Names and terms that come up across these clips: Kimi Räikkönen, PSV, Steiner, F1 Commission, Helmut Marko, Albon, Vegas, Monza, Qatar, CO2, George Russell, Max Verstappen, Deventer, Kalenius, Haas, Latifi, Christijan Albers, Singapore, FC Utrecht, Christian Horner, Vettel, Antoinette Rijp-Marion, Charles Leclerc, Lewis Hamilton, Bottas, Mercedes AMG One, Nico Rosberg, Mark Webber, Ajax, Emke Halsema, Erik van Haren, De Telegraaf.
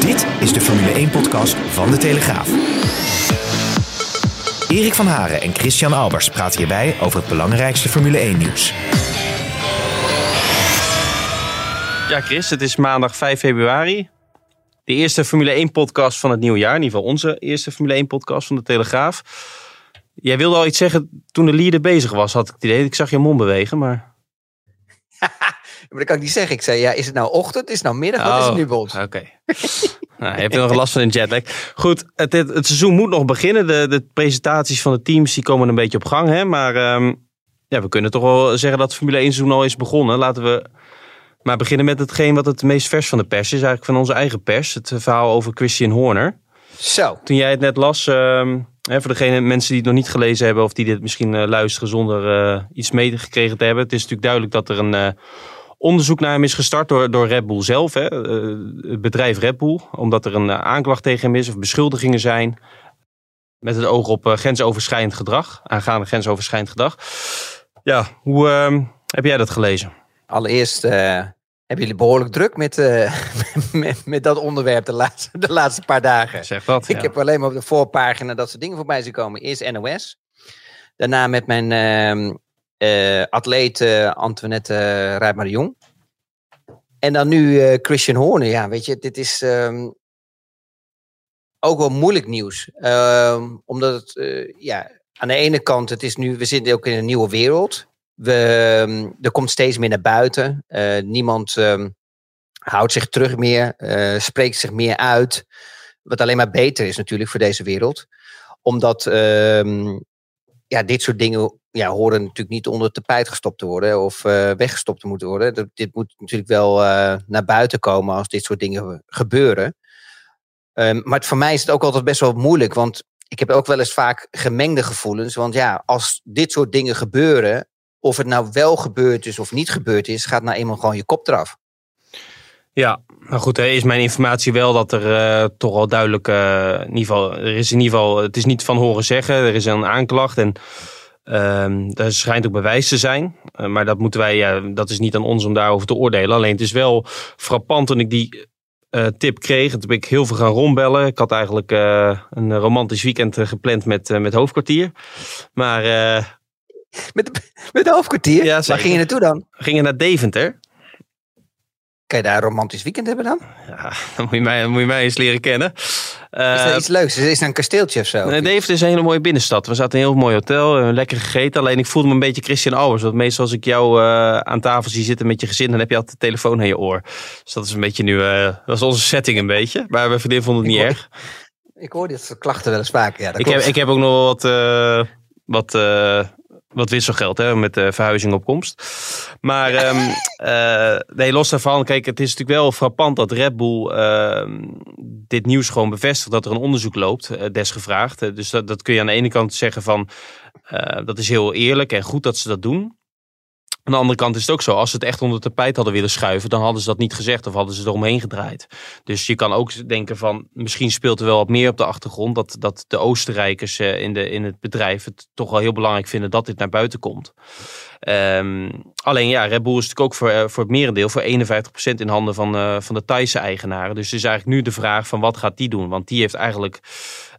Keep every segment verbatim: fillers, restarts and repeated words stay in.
Dit is de Formule één-podcast van De Telegraaf. Erik van Haren en Christijan Albers praten hierbij over het belangrijkste Formule één-nieuws. Ja, Chris, het is maandag vijf februari. De eerste Formule één-podcast van het nieuwe jaar. In ieder geval onze eerste Formule één-podcast van De Telegraaf. Jij wilde al iets zeggen toen de leader bezig was, had ik het idee. Ik zag je mond bewegen, maar... Ja, maar dat kan ik niet zeggen. Ik zei, ja, is het nou ochtend? Is het nou middag? Wat oh, is het nu bij ons? Oké. Okay. Nou, je hebt nog last van een jetlag. Goed, het, het, het seizoen moet nog beginnen. De, de presentaties van de teams die komen een beetje op gang. Hè? Maar um, ja, we kunnen toch wel zeggen dat het Formule één-seizoen al is begonnen. Laten we maar beginnen met hetgeen wat het meest vers van de pers is. Eigenlijk van onze eigen pers. Het verhaal over Christian Horner. Zo. Toen jij het net las... Um, He, voor degene mensen die het nog niet gelezen hebben of die dit misschien uh, luisteren zonder uh, iets meegekregen te hebben. Het is natuurlijk duidelijk dat er een uh, onderzoek naar hem is gestart door, door Red Bull zelf. Hè. Uh, het bedrijf Red Bull. Omdat er een uh, aanklacht tegen hem is of beschuldigingen zijn. Met het oog op uh, grensoverschrijdend gedrag. Aangaande grensoverschrijdend gedrag. Ja, hoe uh, heb jij dat gelezen? Allereerst... Uh... Hebben jullie behoorlijk druk met, uh, met, met dat onderwerp de laatste, de laatste paar dagen? Zeg dat, Ik ja. heb alleen maar op de voorpagina dat soort dingen voorbij zien komen. Eerst N O S. Daarna met mijn uh, uh, atleet uh, Antoinette uh, Rijp-Marion. En dan nu uh, Christian Horner. Ja, weet je, dit is um, ook wel moeilijk nieuws. Um, omdat het, uh, ja, aan de ene kant, het is nu, we zitten ook in een nieuwe wereld. We, er komt steeds meer naar buiten. Uh, niemand um, houdt zich terug meer. Uh, spreekt zich meer uit. Wat alleen maar beter is natuurlijk voor deze wereld. Omdat um, ja, dit soort dingen ja, horen natuurlijk niet onder het tapijt gestopt te worden. Of uh, weggestopt te moeten worden. Dat, dit moet natuurlijk wel uh, naar buiten komen als dit soort dingen gebeuren. Um, maar voor mij is het ook altijd best wel moeilijk. Want ik heb ook wel eens vaak gemengde gevoelens. Want ja, als dit soort dingen gebeuren... Of het nou wel gebeurd is of niet gebeurd is, gaat nou eenmaal gewoon je kop eraf. Ja, nou goed, is mijn informatie wel dat er uh, toch al duidelijk, uh, in ieder geval, er is in ieder geval, het is niet van horen zeggen, er is een aanklacht en uh, er schijnt ook bewijs te zijn. Uh, maar dat moeten wij, ja, dat is niet aan ons om daarover te oordelen. Alleen het is wel frappant toen ik die uh, tip kreeg, toen ben ik heel veel gaan rondbellen. Ik had eigenlijk uh, een romantisch weekend gepland met, uh, met hoofdkwartier, maar... Uh, Met, met de hoofdkwartier? Ja, waar ging je naartoe dan? We gingen naar Deventer. Kan je daar een romantisch weekend hebben dan? Ja, dan moet je mij, moet je mij eens leren kennen. Uh, is dat iets leuks? Is dat een kasteeltje of zo? Nee, Deventer is een hele mooie binnenstad. We zaten in een heel mooi hotel, lekker gegeten. Alleen ik voelde me een beetje Christian Albers. Want meestal als ik jou uh, aan tafel zie zitten met je gezin, dan heb je altijd de telefoon aan je oor. Dus dat is een beetje nu, uh, dat was onze setting een beetje. Maar mijn vriendin vond het niet ik hoor, erg. Ik hoor dit soort klachten wel eens vaak. Ja, dat ik, heb, ik heb ook nog wat... Uh, wat uh, Wat wisselgeld, hè, met de verhuizing op komst. Maar um, uh, nee, los daarvan, kijk, het is natuurlijk wel frappant dat Red Bull uh, dit nieuws gewoon bevestigt dat er een onderzoek loopt, uh, desgevraagd. Uh, dus dat, dat kun je aan de ene kant zeggen van, uh, dat is heel eerlijk en goed dat ze dat doen. Aan de andere kant is het ook zo, als ze het echt onder het tapijt hadden willen schuiven, dan hadden ze dat niet gezegd of hadden ze eromheen gedraaid. Dus je kan ook denken van, misschien speelt er wel wat meer op de achtergrond, dat, dat de Oostenrijkers in, de, in het bedrijf het toch wel heel belangrijk vinden dat dit naar buiten komt. Um, alleen ja, Red Bull is natuurlijk ook voor, uh, voor het merendeel, voor eenenvijftig procent in handen van, uh, van de Thaise eigenaren. Dus het is eigenlijk nu de vraag van, wat gaat die doen? Want die heeft eigenlijk...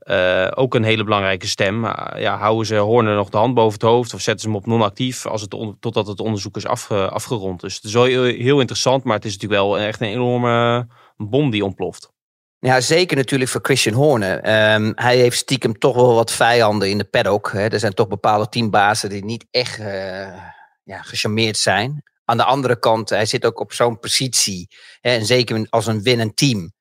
Uh, ook een hele belangrijke stem. Uh, ja, houden ze Horner nog de hand boven het hoofd of zetten ze hem op non-actief als het on- totdat het onderzoek is af, uh, afgerond. Dus het is wel heel, heel interessant, maar het is natuurlijk wel echt een enorme bom die ontploft. Ja, zeker natuurlijk voor Christian Horner. Um, hij heeft stiekem toch wel wat vijanden in de paddock. Hè. Er zijn toch bepaalde teambazen die niet echt uh, ja, gecharmeerd zijn. Aan de andere kant, hij zit ook op zo'n positie. Hè, en zeker als een winnend team.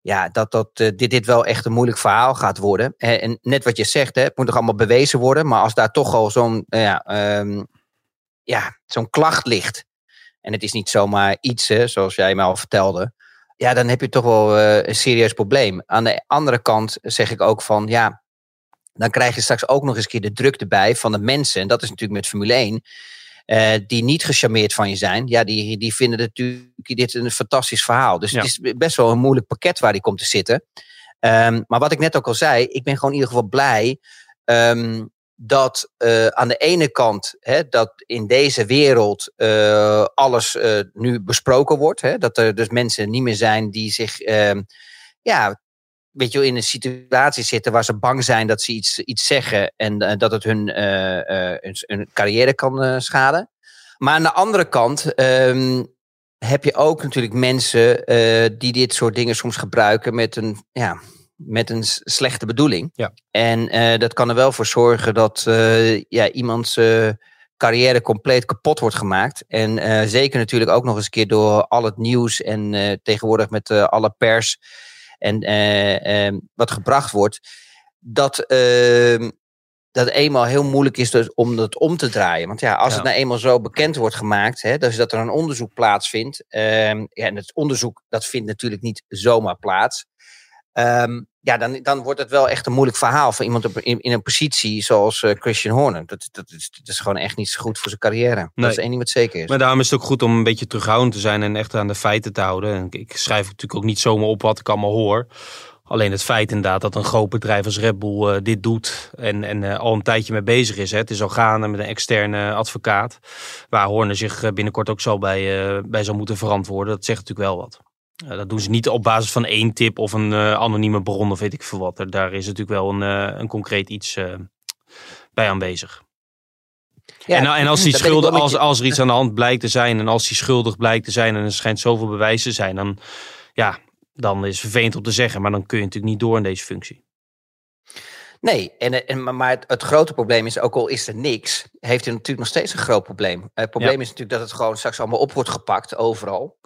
Ja, dat, dat uh, dit, dit wel echt een moeilijk verhaal gaat worden. En, en net wat je zegt, hè, het moet nog allemaal bewezen worden. Maar als daar toch al zo'n, uh, ja, um, ja, zo'n klacht ligt. En het is niet zomaar iets, hè, zoals jij mij al vertelde. ja, dan heb je toch wel uh, een serieus probleem. Aan de andere kant zeg ik ook van, ja, dan krijg je straks ook nog eens een keer de druk erbij van de mensen. En dat is natuurlijk met Formule één. Uh, die niet gecharmeerd van je zijn. Ja, die, die vinden natuurlijk dit een fantastisch verhaal. Dus ja. Het is best wel een moeilijk pakket waar die komt te zitten. Um, maar wat ik net ook al zei, ik ben gewoon in ieder geval blij... Um, dat uh, aan de ene kant, hè, dat in deze wereld uh, alles uh, nu besproken wordt. Hè, dat er dus mensen niet meer zijn die zich uh, ja, weet je, in een situatie zitten waar ze bang zijn dat ze iets, iets zeggen. En uh, dat het hun, uh, uh, hun carrière kan uh, schaden. Maar aan de andere kant um, heb je ook natuurlijk mensen uh, die dit soort dingen soms gebruiken met een... ja, met een slechte bedoeling. Ja. En uh, dat kan er wel voor zorgen dat uh, ja, iemands uh, carrière compleet kapot wordt gemaakt. En uh, zeker natuurlijk ook nog eens een keer door al het nieuws en uh, tegenwoordig met uh, alle pers en uh, uh, wat gebracht wordt. Dat uh, dat eenmaal heel moeilijk is dus om dat om te draaien. Want ja, als ja. het nou eenmaal zo bekend wordt gemaakt, hè, dus dat er een onderzoek plaatsvindt. Uh, ja, en het onderzoek dat vindt natuurlijk niet zomaar plaats. Um, ja, dan, dan wordt het wel echt een moeilijk verhaal van iemand op, in, in een positie zoals uh, Christian Horner. Dat, dat, is, dat is gewoon echt niet zo goed voor zijn carrière. Nee. Dat is één ding wat zeker is. Maar daarom is het ook goed om een beetje terughoudend te zijn en echt aan de feiten te houden. En ik schrijf natuurlijk ook niet zomaar op wat ik allemaal hoor. Alleen het feit inderdaad dat een groot bedrijf als Red Bull uh, dit doet en, en uh, al een tijdje mee bezig is. Hè. Het is al gaande met een externe advocaat waar Horner zich binnenkort ook zo bij, uh, bij zou moeten verantwoorden. Dat zegt natuurlijk wel wat. Uh, dat doen ze niet op basis van één tip of een uh, anonieme bron of weet ik veel wat. Daar is natuurlijk wel een, uh, een concreet iets uh, bij aanwezig. Ja, en, en als, die schuldig, als, als er iets aan de hand blijkt te zijn en als hij schuldig blijkt te zijn en er schijnt zoveel bewijs te zijn, dan, ja, dan is het vervelend om te zeggen. Maar dan kun je natuurlijk niet door in deze functie. Nee, en, en, maar het, het grote probleem is, ook al is er niks, heeft hij natuurlijk nog steeds een groot probleem. Het probleem ja. is natuurlijk dat het gewoon straks allemaal op wordt gepakt, overal.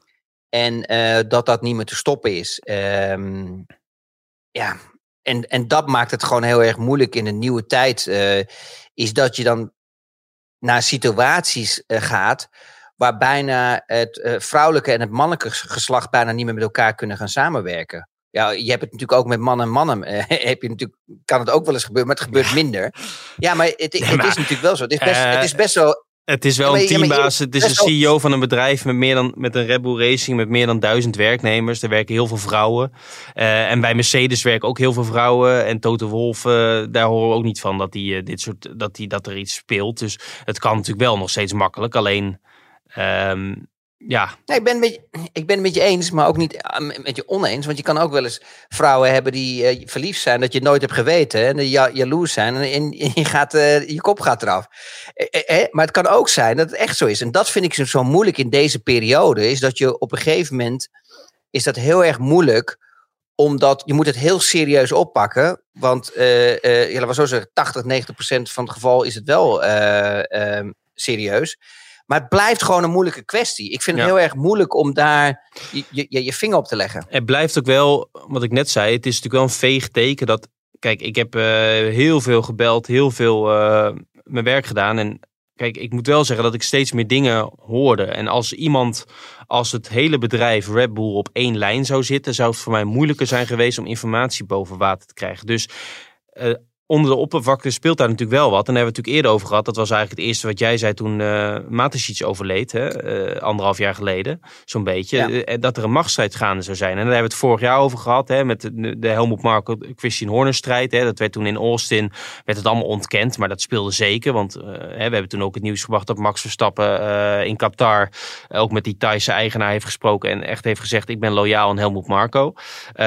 En uh, dat dat niet meer te stoppen is. Um, ja, en, en dat maakt het gewoon heel erg moeilijk in een nieuwe tijd. Uh, is dat je dan naar situaties uh, gaat waar bijna het uh, vrouwelijke en het mannelijke geslacht bijna niet meer met elkaar kunnen gaan samenwerken. Ja, je hebt het natuurlijk ook met man en mannen. Eh, heb je natuurlijk, kan het ook wel eens gebeuren, maar het gebeurt ja. minder. Ja, maar het, het, het is natuurlijk wel zo. Het is best, uh... het is best wel... Het is wel een teambaas, het is een C E O van een bedrijf met, meer dan, met een Red Bull Racing met meer dan duizend werknemers. Er werken heel veel vrouwen. Uh, en bij Mercedes werken ook heel veel vrouwen. En Toto Wolff, uh, daar horen we ook niet van dat, die, uh, dit soort, dat, die, dat er iets speelt. Dus het kan natuurlijk wel nog steeds makkelijk. Alleen, um, ja. Nee, ik ben het met je, ik ben het met je eens, maar ook niet met je oneens. Want je kan ook wel eens vrouwen hebben die uh, verliefd zijn dat je nooit hebt geweten. En die jaloers zijn en, en, en je, gaat, uh, je kop gaat eraf. Eh, eh, maar het kan ook zijn dat het echt zo is. En dat vind ik zo moeilijk in deze periode. Is dat je op een gegeven moment, is dat heel erg moeilijk. Omdat je moet het heel serieus oppakken. Want uh, uh, ja, laat zo zeggen, tachtig, negentig procent van het geval is het wel uh, uh, serieus. Maar het blijft gewoon een moeilijke kwestie. Ik vind het ja. heel erg moeilijk om daar je, je, je vinger op te leggen. Het blijft ook wel, wat ik net zei, het is natuurlijk wel een veeg teken dat... Kijk, ik heb uh, heel veel gebeld, heel veel uh, mijn werk gedaan. En kijk, ik moet wel zeggen dat ik steeds meer dingen hoorde. En als iemand, als het hele bedrijf Red Bull op één lijn zou zitten... zou het voor mij moeilijker zijn geweest om informatie boven water te krijgen. Dus... Uh, onder de oppervlakte speelt daar natuurlijk wel wat. En daar hebben we het natuurlijk eerder over gehad. Dat was eigenlijk het eerste wat jij zei toen uh, Mateschits overleed. Hè? Uh, anderhalf jaar geleden, zo'n beetje. Ja. Uh, dat er een machtsstrijd gaande zou zijn. En daar hebben we het vorig jaar over gehad. Hè? Met de, de Helmut Marko Christian Horner strijd. Hè? Dat werd toen in Austin werd het allemaal ontkend. Maar dat speelde zeker. Want uh, hè, we hebben toen ook het nieuws gebracht dat Max Verstappen uh, in Qatar... Uh, ook met die Thaise eigenaar heeft gesproken. En echt heeft gezegd, ik ben loyaal aan Helmut Marko. Uh,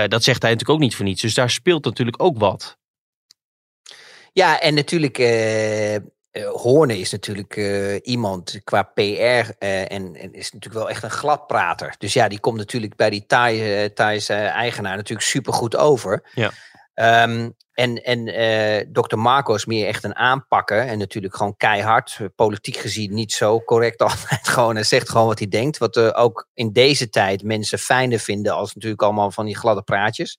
dat zegt hij natuurlijk ook niet voor niets. Dus daar speelt natuurlijk ook wat. Ja, en natuurlijk, uh, Horner is natuurlijk uh, iemand qua P R uh, en, en is natuurlijk wel echt een gladprater. Dus ja, die komt natuurlijk bij die Thaise uh, eigenaar natuurlijk supergoed over. Ja. Um, en en uh, dokter Marko is meer echt een aanpakker en natuurlijk gewoon keihard. Politiek gezien niet zo correct altijd. Gewoon, hij zegt gewoon wat hij denkt. Wat uh, ook in deze tijd mensen fijner vinden als natuurlijk allemaal van die gladde praatjes.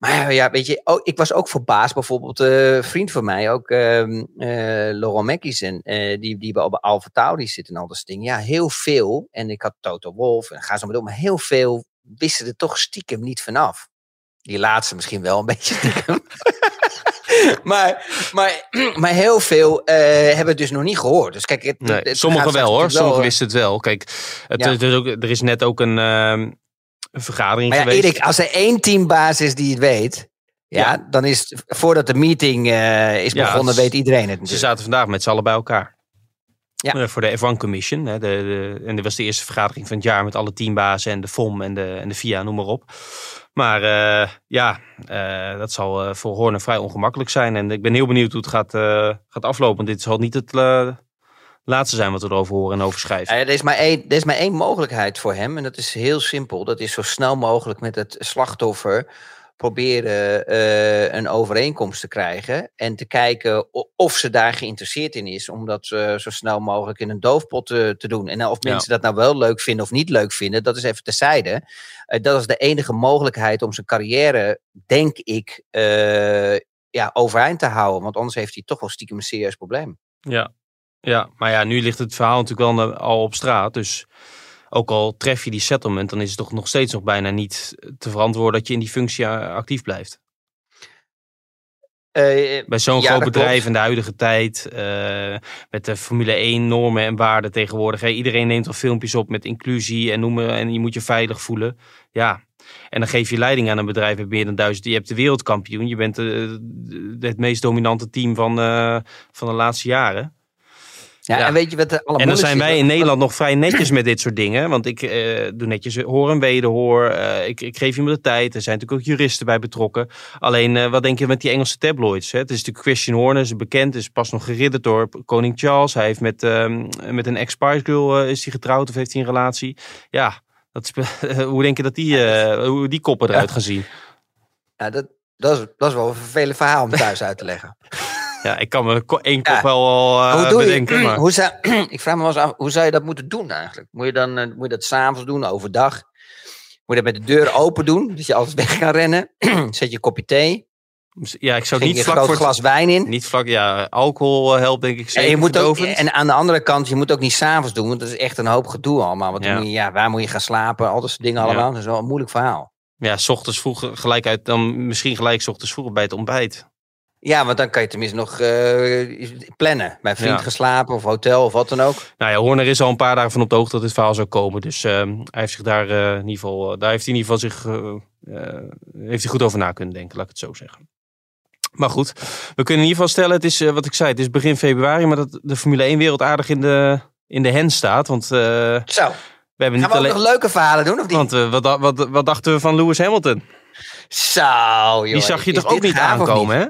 Maar ja, weet je, oh, ik was ook verbaasd. Bijvoorbeeld uh, een vriend van mij, ook uh, uh, Laurent Mekkisen, uh, die, die bij AlphaTauri zit en al dat soort dingen. Ja, heel veel, en ik had Toto Wolff, en ga zo maar door, maar heel veel wisten er toch stiekem niet vanaf. Die laatste misschien wel een beetje stiekem. Maar, maar, maar heel veel uh, hebben het dus nog niet gehoord. Dus kijk, het, nee, het sommigen wel hoor, wel, sommigen wisten het wel. Kijk, het, ja. het is ook, er is net ook een, uh, een vergadering maar ja, geweest. Erik, als er één teambaas is die het weet... Ja, ja, dan is voordat de meeting uh, is begonnen, ja, is, weet iedereen het natuurlijk. Ze zaten vandaag met z'n allen bij elkaar. Ja. Uh, voor de F één Commission. Hè, de, de, en dat was de eerste vergadering van het jaar met alle teambazen en de F O M en de, en de F I A, noem maar op. Maar uh, ja, uh, dat zal uh, voor Horner vrij ongemakkelijk zijn. En ik ben heel benieuwd hoe het gaat, uh, gaat aflopen. Want dit zal niet het uh, laatste zijn wat we erover horen en over schrijven. Uh, er, is maar één, er is maar één mogelijkheid voor hem. En dat is heel simpel. Dat is zo snel mogelijk met het slachtoffer... proberen uh, een overeenkomst te krijgen en te kijken of ze daar geïnteresseerd in is om dat uh, zo snel mogelijk in een doofpot uh, te doen. En of mensen ja. dat nou wel leuk vinden of niet leuk vinden, dat is even terzijde. Uh, dat is de enige mogelijkheid om zijn carrière, denk ik, uh, ja, overeind te houden. Want anders heeft hij toch wel stiekem een serieus probleem. Ja, ja. Maar ja, nu ligt het verhaal natuurlijk wel al op straat, dus... Ook al tref je die settlement, dan is het toch nog steeds nog bijna niet te verantwoorden dat je in die functie actief blijft. Uh, Bij zo'n ja, groot bedrijf klopt. In de huidige tijd, uh, met de Formule één normen en waarden tegenwoordig. Hè, iedereen neemt al filmpjes op met inclusie en noemen en je moet je veilig voelen. Ja, en dan geef je leiding aan een bedrijf met meer dan duizend. Je hebt de wereldkampioen, je bent de, de, het meest dominante team van, uh, van de laatste jaren. Ja, ja. En, weet je wat de en dan zijn wij in Nederland nog vrij netjes met dit soort dingen. Want ik uh, doe netjes hoor en wederhoor. Uh, ik, ik geef iemand de tijd. Er zijn natuurlijk ook juristen bij betrokken. Alleen, uh, wat denk je met die Engelse tabloids? Hè? Het is natuurlijk Christian Horner, is bekend. Is pas nog geridderd door koning Charles. Hij heeft met, uh, met een ex-Spice Girl uh, is hij getrouwd of heeft hij een relatie. Ja, dat is, uh, hoe denk je dat die, uh, hoe die koppen eruit ja. gaan zien? Ja, dat, dat, is, dat is wel een vervelend verhaal om thuis uit te leggen. Ja, ik kan me één kop ja. wel uh, hoe doe bedenken. Je? Maar. Hoe zou, ik vraag me wel eens af, hoe zou je dat moeten doen eigenlijk? Moet je, dan, uh, moet je dat s'avonds doen, overdag? Moet je dat met de deur open doen, dat je altijd weg kan rennen? Zet je kopje thee? Ja, ik zou Ging niet vlak voor... een glas wijn in? Niet vlak, ja, alcohol uh, helpt denk ik zeker. En, je moet ook, en aan de andere kant, je moet ook niet s'avonds doen, want dat is echt een hoop gedoe allemaal. Want ja. Moet je, ja, waar moet je gaan slapen? Al dat soort dingen allemaal. Ja. Dat is wel een moeilijk verhaal. Ja, 's ochtends vroeg, gelijk uit, dan misschien gelijk 's ochtends vroeg bij het ontbijt. Ja, want dan kan je tenminste nog uh, plannen. Bij vriend ja. geslapen of hotel of wat dan ook. Nou ja, Horner is al een paar dagen van op de hoogte dat dit verhaal zou komen. Dus uh, hij heeft zich daar, uh, in ieder geval, daar heeft hij in ieder geval zich, uh, uh, heeft hij goed over na kunnen denken, laat ik het zo zeggen. Maar goed, we kunnen in ieder geval stellen, het is uh, wat ik zei, het is begin februari. Maar dat de Formule één wereld aardig in de, in de hen staat. Want, uh, zo, we hebben gaan niet we ook nog leuke verhalen doen of niet? Want uh, wat, wat, wat dachten we van Lewis Hamilton? Zo, joh. Die zag je toch ook niet aankomen, hè?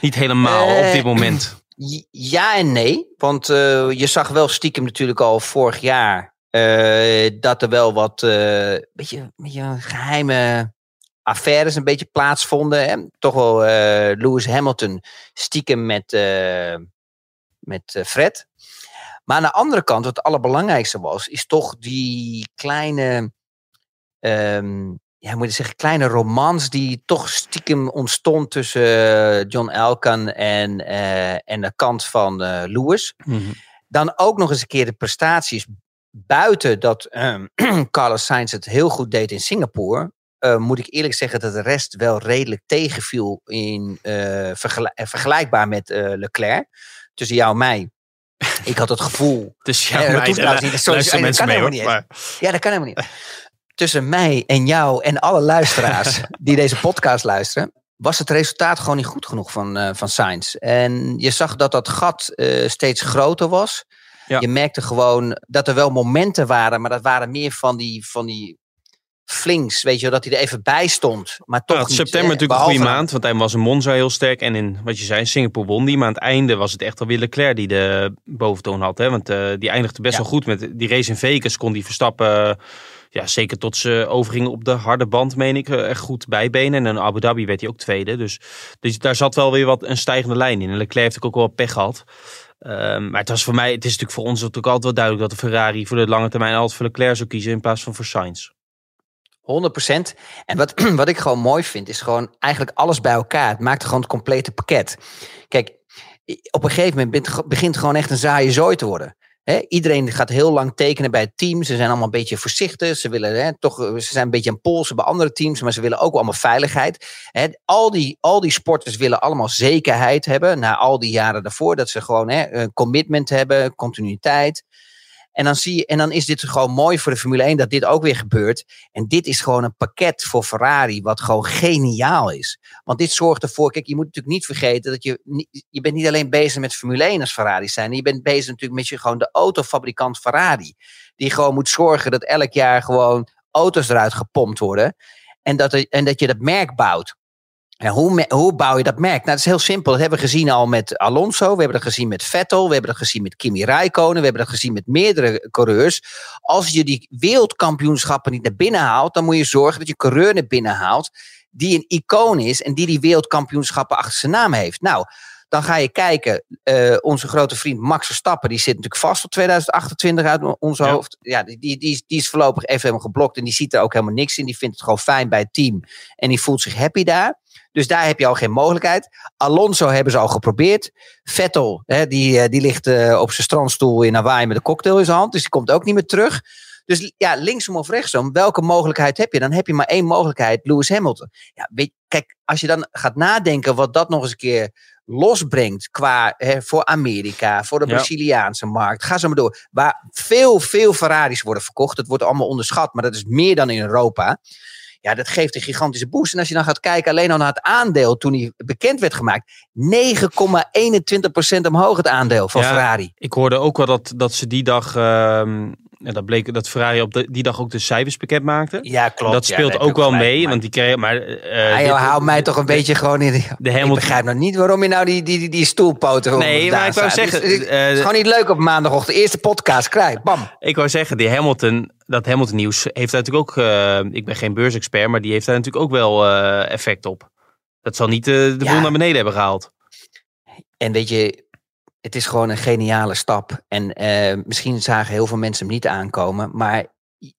Niet helemaal uh, op dit moment. Ja en nee. Want uh, je zag wel stiekem natuurlijk al vorig jaar... Uh, dat er wel wat uh, beetje, beetje geheime affaires een beetje plaatsvonden. Hè? Toch wel uh, Lewis Hamilton stiekem met, uh, met uh, Fred. Maar aan de andere kant, wat het allerbelangrijkste was... is toch die kleine... Um, Ja, moet je zeggen, kleine romans die toch stiekem ontstond tussen uh, John Elkann en, uh, en de kant van uh, Lewis. Mm-hmm. Dan ook nog eens een keer de prestaties buiten dat um, Carlos Sainz het heel goed deed in Singapore. Uh, moet ik eerlijk zeggen dat de rest wel redelijk tegenviel in uh, vergel- vergelijkbaar met uh, Leclerc. Tussen jou en mij. Ik had het gevoel... Tussen jou en mij. Luister mensen mee hoor. Maar... Ja, dat kan helemaal niet. Tussen mij en jou en alle luisteraars die deze podcast luisteren... was het resultaat gewoon niet goed genoeg van, uh, van Sainz. En je zag dat dat gat uh, steeds groter was. Ja. Je merkte gewoon dat er wel momenten waren... maar dat waren meer van die, van die flings, weet je, dat hij er even bij stond. Maar toch nou, niet, september eh, natuurlijk een goede maand, want hij was in Monza heel sterk. En in, wat je zei, Singapore won die. Maar aan het einde was het echt alweer Leclerc die de boventoon had. Hè? Want uh, die eindigde best ja. wel goed met die race in Vegas. Kon die Verstappen... Uh, Ja, zeker tot ze overgingen op de harde band, meen ik, echt goed bijbenen. En in Abu Dhabi werd hij ook tweede. Dus, dus daar zat wel weer wat een stijgende lijn in. En Leclerc heeft ook wel wat pech gehad. Um, maar het was voor mij, het is natuurlijk voor ons natuurlijk altijd wel duidelijk... dat de Ferrari voor de lange termijn altijd voor Leclerc zou kiezen... in plaats van voor Sainz. honderd procent. En wat, wat ik gewoon mooi vind, is gewoon eigenlijk alles bij elkaar. Het maakt gewoon het complete pakket. Kijk, op een gegeven moment begint gewoon echt een saaie zooi te worden... He, iedereen gaat heel lang tekenen bij het team. Ze zijn allemaal een beetje voorzichtig. Ze, willen, he, toch, ze zijn een beetje een polsen bij andere teams. Maar ze willen ook allemaal veiligheid. He, al, die, al die sporters willen allemaal zekerheid hebben. Na al die jaren daarvoor. Dat ze gewoon he, een commitment hebben. Continuïteit. En dan, zie je, en dan is dit gewoon mooi voor de Formule één. Dat dit ook weer gebeurt. En dit is gewoon een pakket voor Ferrari. Wat gewoon geniaal is. Want dit zorgt ervoor. Kijk, je moet natuurlijk niet vergeten. Dat je, je bent niet alleen bezig met Formule één als Ferrari zijn. Je bent bezig natuurlijk met je, gewoon de autofabrikant Ferrari. Die gewoon moet zorgen dat elk jaar gewoon auto's eruit gepompt worden. En dat, er, en dat je dat merk bouwt. En hoe, me, hoe bouw je dat merk? Nou, dat is heel simpel. Dat hebben we gezien al met Alonso. We hebben dat gezien met Vettel. We hebben dat gezien met Kimi Räikkönen. We hebben dat gezien met meerdere coureurs. Als je die wereldkampioenschappen niet naar binnen haalt, dan moet je zorgen dat je coureur naar binnen haalt die een icoon is en die die wereldkampioenschappen achter zijn naam heeft. Nou, dan ga je kijken. Uh, onze grote vriend Max Verstappen, die zit natuurlijk vast tot tweeduizend achtentwintig uit ons ja. hoofd. Ja, die, die, die, is, die is voorlopig even helemaal geblokt en die ziet er ook helemaal niks in. Die vindt het gewoon fijn bij het team en die voelt zich happy daar. Dus daar heb je al geen mogelijkheid. Alonso hebben ze al geprobeerd. Vettel, hè, die, die ligt uh, op zijn strandstoel in Hawaii met een cocktail in zijn hand. Dus die komt ook niet meer terug. Dus ja, linksom of rechtsom, welke mogelijkheid heb je? Dan heb je maar één mogelijkheid, Lewis Hamilton. Ja, weet, kijk, als je dan gaat nadenken wat dat nog eens een keer losbrengt qua hè, voor Amerika, voor de Braziliaanse ja. markt. Ga zo maar door. Waar veel, veel Ferraris worden verkocht. Dat wordt allemaal onderschat, maar dat is meer dan in Europa. Ja, dat geeft een gigantische boost. En als je dan gaat kijken alleen al naar het aandeel toen hij bekend werd gemaakt. negen komma eenentwintig procent omhoog het aandeel van ja, Ferrari. Ik hoorde ook wel dat, dat ze die dag... Uh... Ja, dat bleek dat Ferrari op de, die dag ook de cijfers bekend maakte. Ja, klopt. Dat speelt ja, dat ook wel mee, maar... want die kreeg... Maar, uh, ja, joh, hou mij toch een de, beetje gewoon in... De Hamilton... Ik begrijp nog niet waarom je nou die, die, die, die stoelpoten... Nee, maar ik wou staat. zeggen... Dus, uh, het is gewoon niet leuk op maandagochtend. De eerste podcast, krijg, bam. Ik wou zeggen, die Hamilton, dat Hamilton nieuws heeft daar natuurlijk ook... Uh, ik ben geen beursexpert, maar die heeft daar natuurlijk ook wel uh, effect op. Dat zal niet uh, de boel ja. naar beneden hebben gehaald. En weet je... Het is gewoon een geniale stap. En uh, misschien zagen heel veel mensen hem niet aankomen. Maar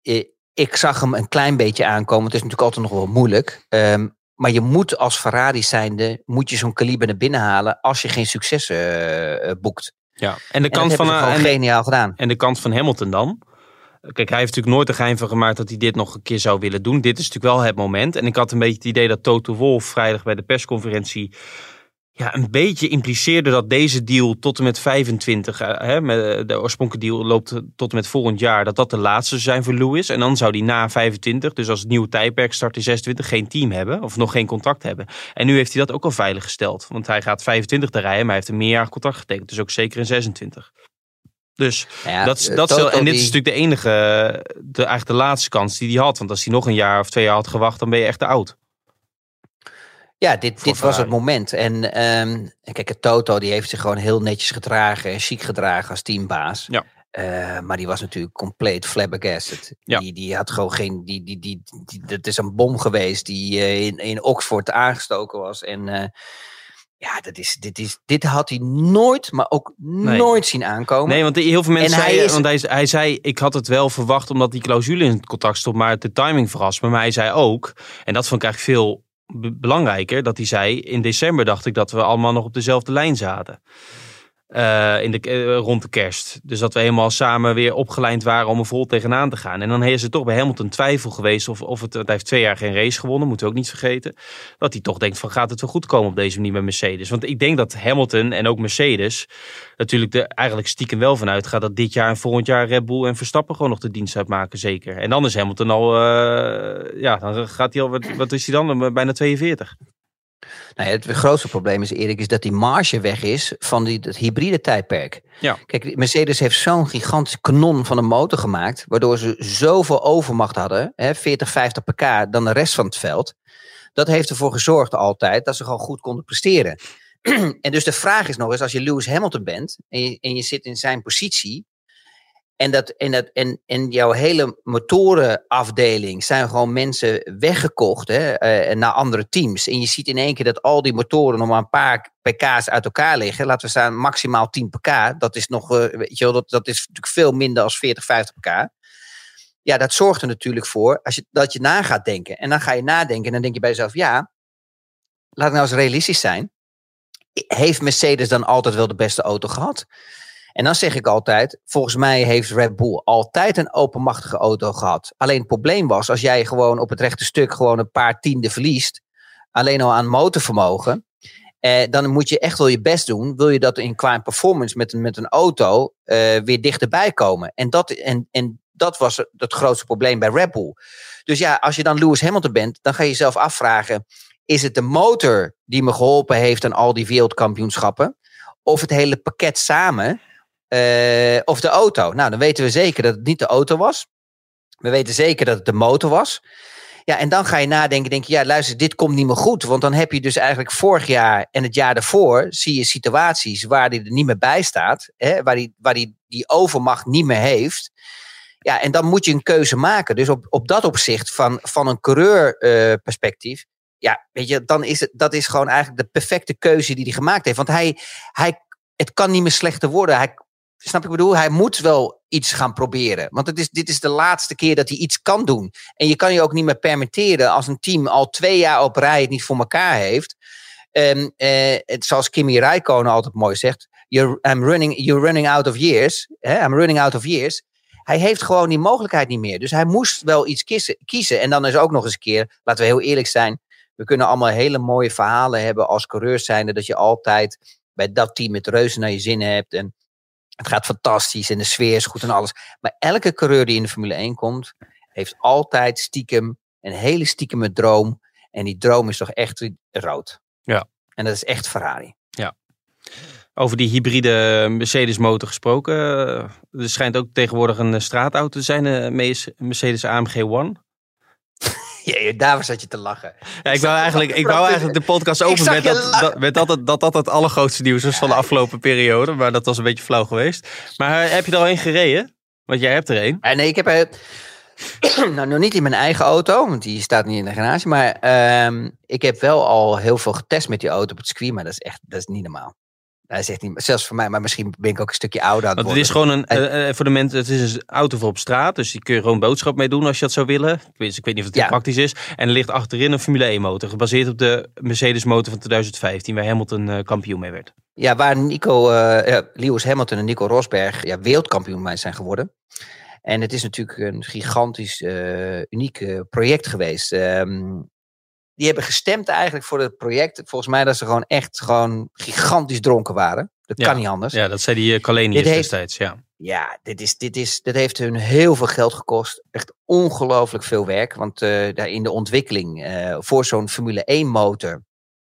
uh, ik zag hem een klein beetje aankomen. Het is natuurlijk altijd nog wel moeilijk. Um, maar je moet als Ferrari zijnde... moet je zo'n kaliber naar binnen halen... als je geen successen uh, boekt. Ja. En, de kant en dat van, hebben ze gewoon en, geniaal gedaan. En de kant van Hamilton dan? Kijk, hij heeft natuurlijk nooit de geheim van gemaakt... dat hij dit nog een keer zou willen doen. Dit is natuurlijk wel het moment. En ik had een beetje het idee dat Toto Wolff... vrijdag bij de persconferentie... Ja, een beetje impliceerde dat deze deal tot en met vijfentwintig, hè, de oorspronkelijke deal loopt tot en met volgend jaar, dat dat de laatste zijn voor Lewis. En dan zou die na vijfentwintig, dus als het nieuwe tijdperk start in zesentwintig, geen team hebben of nog geen contract hebben. En nu heeft hij dat ook al veiliggesteld, want hij gaat vijfentwintig te rijden, maar hij heeft een meerjarig contract getekend, dus ook zeker in zesentwintig. Dus ja, dat, dat stel, en dit is natuurlijk de enige, de, eigenlijk de laatste kans die hij had, want als hij nog een jaar of twee jaar had gewacht, dan ben je echt te oud. Ja, dit, dit was het moment. En um, kijk, het Toto die heeft zich gewoon heel netjes gedragen en chic gedragen als teambaas. Ja. Uh, maar die was natuurlijk compleet flabbergasted. Ja. Die, die had gewoon geen... Die, die, die, die, dat is een bom geweest die uh, in, in Oxford aangestoken was. En uh, ja, dat is, dit, is, dit had hij nooit, maar ook nee. nooit zien aankomen. Nee, want heel veel mensen zeiden... Hij is, want hij, hij zei, ik had het wel verwacht omdat die clausule in het contract stond, maar de timing verrast me. Maar hij zei ook, en dat vond ik eigenlijk veel... belangrijker, dat hij zei, in december dacht ik dat we allemaal nog op dezelfde lijn zaten. Uh, in de, uh, rond de kerst. Dus dat we helemaal samen weer opgeleind waren om er vol tegenaan te gaan. En dan is er toch bij Hamilton twijfel geweest of, of het, hij heeft twee jaar geen race gewonnen, moeten we ook niet vergeten. Dat hij toch denkt van, gaat het wel goed komen op deze manier met Mercedes? Want ik denk dat Hamilton en ook Mercedes natuurlijk er eigenlijk stiekem wel van uitgaat dat dit jaar en volgend jaar Red Bull en Verstappen gewoon nog de dienst uitmaken, zeker. En dan is Hamilton al, uh, ja, dan gaat hij al, wat, wat is hij dan? Bijna tweeënveertig. Nou ja, het grootste probleem is, Erik, is dat die marge weg is van die, dat hybride tijdperk. Ja. Kijk, Mercedes heeft zo'n gigantisch kanon van een motor gemaakt, waardoor ze zoveel overmacht hadden, hè, veertig, vijftig pk, dan de rest van het veld. Dat heeft ervoor gezorgd altijd dat ze gewoon goed konden presteren. En dus de vraag is nog eens, als je Lewis Hamilton bent en je, en je zit in zijn positie, En, dat, en, dat, en, en jouw hele motorenafdeling zijn gewoon mensen weggekocht hè, uh, naar andere teams. En je ziet in één keer dat al die motoren nog maar een paar pk's uit elkaar liggen. Laten we staan maximaal tien pk. Dat is nog, uh, weet je wel, dat, dat is natuurlijk veel minder dan veertig, vijftig pk. Ja, dat zorgt er natuurlijk voor als je, dat je na gaat denken. En dan ga je nadenken en dan denk je bij jezelf, ja, laat het nou eens realistisch zijn. Heeft Mercedes dan altijd wel de beste auto gehad? En dan zeg ik altijd, volgens mij heeft Red Bull altijd een openmachtige auto gehad. Alleen het probleem was, als jij gewoon op het rechte stuk gewoon een paar tienden verliest, alleen al aan motorvermogen, eh, dan moet je echt wel je best doen. Wil je dat in qua performance met, met een auto eh, weer dichterbij komen? En dat, en, en dat was het grootste probleem bij Red Bull. Dus ja, als je dan Lewis Hamilton bent, dan ga je jezelf afvragen, is het de motor die me geholpen heeft aan al die wereldkampioenschappen? Of het hele pakket samen? Uh, of de auto. Nou, dan weten we zeker dat het niet de auto was. We weten zeker dat het de motor was. Ja, en dan ga je nadenken. Denk je, ja, luister, dit komt niet meer goed. Want dan heb je dus eigenlijk vorig jaar en het jaar daarvoor zie je situaties waar hij er niet meer bij staat. Hè, waar hij waar die, die overmacht niet meer heeft. Ja, en dan moet je een keuze maken. Dus op, op dat opzicht van, van een coureurperspectief. Uh, ja, weet je, dan is het, dat is gewoon eigenlijk de perfecte keuze die hij gemaakt heeft. Want hij, hij, het kan niet meer slechter worden. Hij, snap je wat ik bedoel? Hij moet wel iets gaan proberen. Want het is, dit is de laatste keer dat hij iets kan doen. En je kan je ook niet meer permitteren als een team al twee jaar op rij het niet voor elkaar heeft. Um, uh, het, zoals Kimi Räikkönen altijd mooi zegt. You're, I'm running, you're running out of years. Hè? I'm running out of years. Hij heeft gewoon die mogelijkheid niet meer. Dus hij moest wel iets kiezen, kiezen. En dan is ook nog eens een keer, laten we heel eerlijk zijn. We kunnen allemaal hele mooie verhalen hebben als coureurs zijnde. Dat je altijd bij dat team het reuze naar je zin hebt. En het gaat fantastisch en de sfeer is goed en alles. Maar elke coureur die in de Formule één komt, heeft altijd stiekem een hele stiekeme droom. En die droom is toch echt rood. Ja. En dat is echt Ferrari. Ja. Over die hybride Mercedes-motor gesproken. Er schijnt ook tegenwoordig een straatauto te zijn. Een Mercedes A M G One. Ja, daar zat je te lachen. Ja, ik, wou eigenlijk, ik wou eigenlijk de podcast openen met, dat, dat, met dat, dat, dat dat het allergrootste nieuws was van de afgelopen periode. Maar dat was een beetje flauw geweest. Maar heb je er al een gereden? Want jij hebt er een. Uh, nee, ik heb er uh, nou, nog niet in mijn eigen auto, want die staat niet in de garage. Maar uh, ik heb wel al heel veel getest met die auto op het circuit. Maar dat is echt dat is niet normaal. Dat is echt niet, zelfs voor mij, maar misschien ben ik ook een stukje ouder aan het worden. Het is gewoon een, uh, voor de mensen, het is een auto voor op straat. Dus die kun je gewoon boodschap mee doen als je dat zou willen. Ik weet, ik weet niet of het ja. praktisch is. En er ligt achterin een Formule één motor. Gebaseerd op de Mercedes motor van tweeduizend vijftien. Waar Hamilton uh, kampioen mee werd. Ja, waar Nico, uh, Lewis Hamilton en Nico Rosberg ja, wereldkampioen mee zijn geworden. En het is natuurlijk een gigantisch, uh, uniek uh, project geweest. Um, Die hebben gestemd eigenlijk voor het project. Volgens mij dat ze gewoon echt gewoon gigantisch dronken waren. Dat ja, kan niet anders. Ja, dat zei die uh, Kalenius destijds. Ja, ja dit, is, dit, is, dit heeft hun heel veel geld gekost. Echt ongelooflijk veel werk. Want uh, daar in de ontwikkeling uh, voor zo'n Formule één motor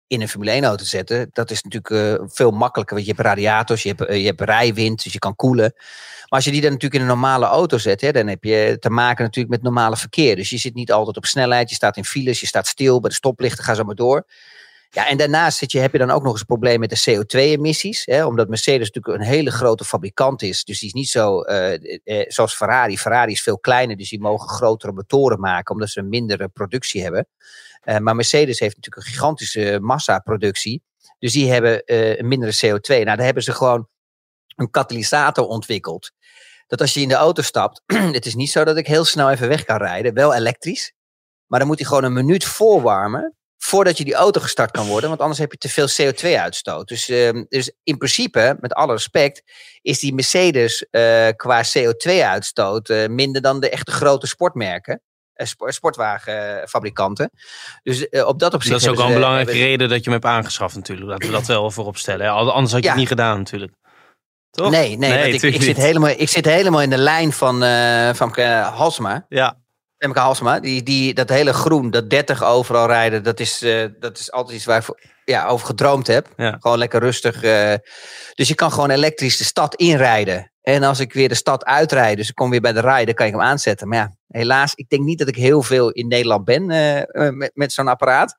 in een Formule één auto te zetten, dat is natuurlijk uh, veel makkelijker. Want je hebt radiators, je hebt, uh, je hebt rijwind, dus je kan koelen. Maar als je die dan natuurlijk in een normale auto zet, hè, dan heb je te maken natuurlijk met normale verkeer. Dus je zit niet altijd op snelheid, je staat in files, je staat stil, bij de stoplichten ga zo maar door. Ja, en daarnaast zit je, heb je dan ook nog eens een probleem met de C O twee emissies. Hè, omdat Mercedes natuurlijk een hele grote fabrikant is. Dus die is niet zo, uh, eh, zoals Ferrari. Ferrari is veel kleiner, dus die mogen grotere motoren maken, omdat ze een mindere productie hebben. Uh, maar Mercedes heeft natuurlijk een gigantische massaproductie. Dus die hebben uh, een mindere C O twee. Nou, daar hebben ze gewoon een katalysator ontwikkeld. Dat als je in de auto stapt, het is niet zo dat ik heel snel even weg kan rijden. Wel elektrisch. Maar dan moet hij gewoon een minuut voorwarmen voordat je die auto gestart kan worden. Want anders heb je te veel C O twee uitstoot. Dus, uh, dus in principe, met alle respect, is die Mercedes uh, qua C O twee uitstoot uh, minder dan de echte grote sportmerken. Sportwagenfabrikanten. Dus uh, op dat opzicht. Dat is ook wel een ze, belangrijke hebben... reden dat je hem hebt aangeschaft, natuurlijk. Laten we dat wel voorop stellen. Anders had je ja. het niet gedaan, natuurlijk. Toch? Nee, nee, nee ik, ik, zit helemaal, ik zit helemaal in de lijn van, uh, van uh, Halsema. Ja. Emke Halsema. Die, die, dat hele groen, dat dertig overal rijden, dat is, uh, dat is altijd iets waar ik voor, ja, over gedroomd heb. Ja. Gewoon lekker rustig. Uh, dus je kan gewoon elektrisch de stad inrijden. En als ik weer de stad uitrijd, dus ik kom weer bij de rij, dan kan ik hem aanzetten. Maar ja, helaas, ik denk niet dat ik heel veel in Nederland ben uh, met, met zo'n apparaat.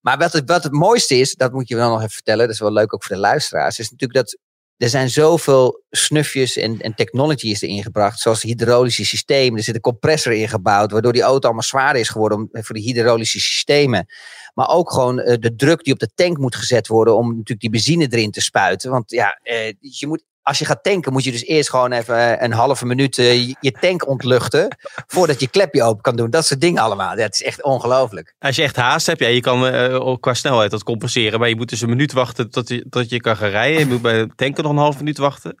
Maar wat het, wat het mooiste is, dat moet je wel nog even vertellen. Dat is wel leuk ook voor de luisteraars. Is natuurlijk dat er zijn zoveel snufjes en, en technology is er ingebracht. Zoals het hydraulische systeem. Er zit een compressor ingebouwd, waardoor die auto allemaal zwaarder is geworden om, voor de hydraulische systemen. Maar ook gewoon uh, de druk die op de tank moet gezet worden om natuurlijk die benzine erin te spuiten. Want ja, uh, je moet... Als je gaat tanken, moet je dus eerst gewoon even een halve minuut je tank ontluchten voordat je klepje open kan doen. Dat soort dingen allemaal. Dat is echt ongelooflijk. Als je echt haast hebt, ja, je kan uh, qua snelheid dat compenseren. Maar je moet dus een minuut wachten tot je, tot je kan gaan rijden. Je moet bij tanken nog een half minuut wachten.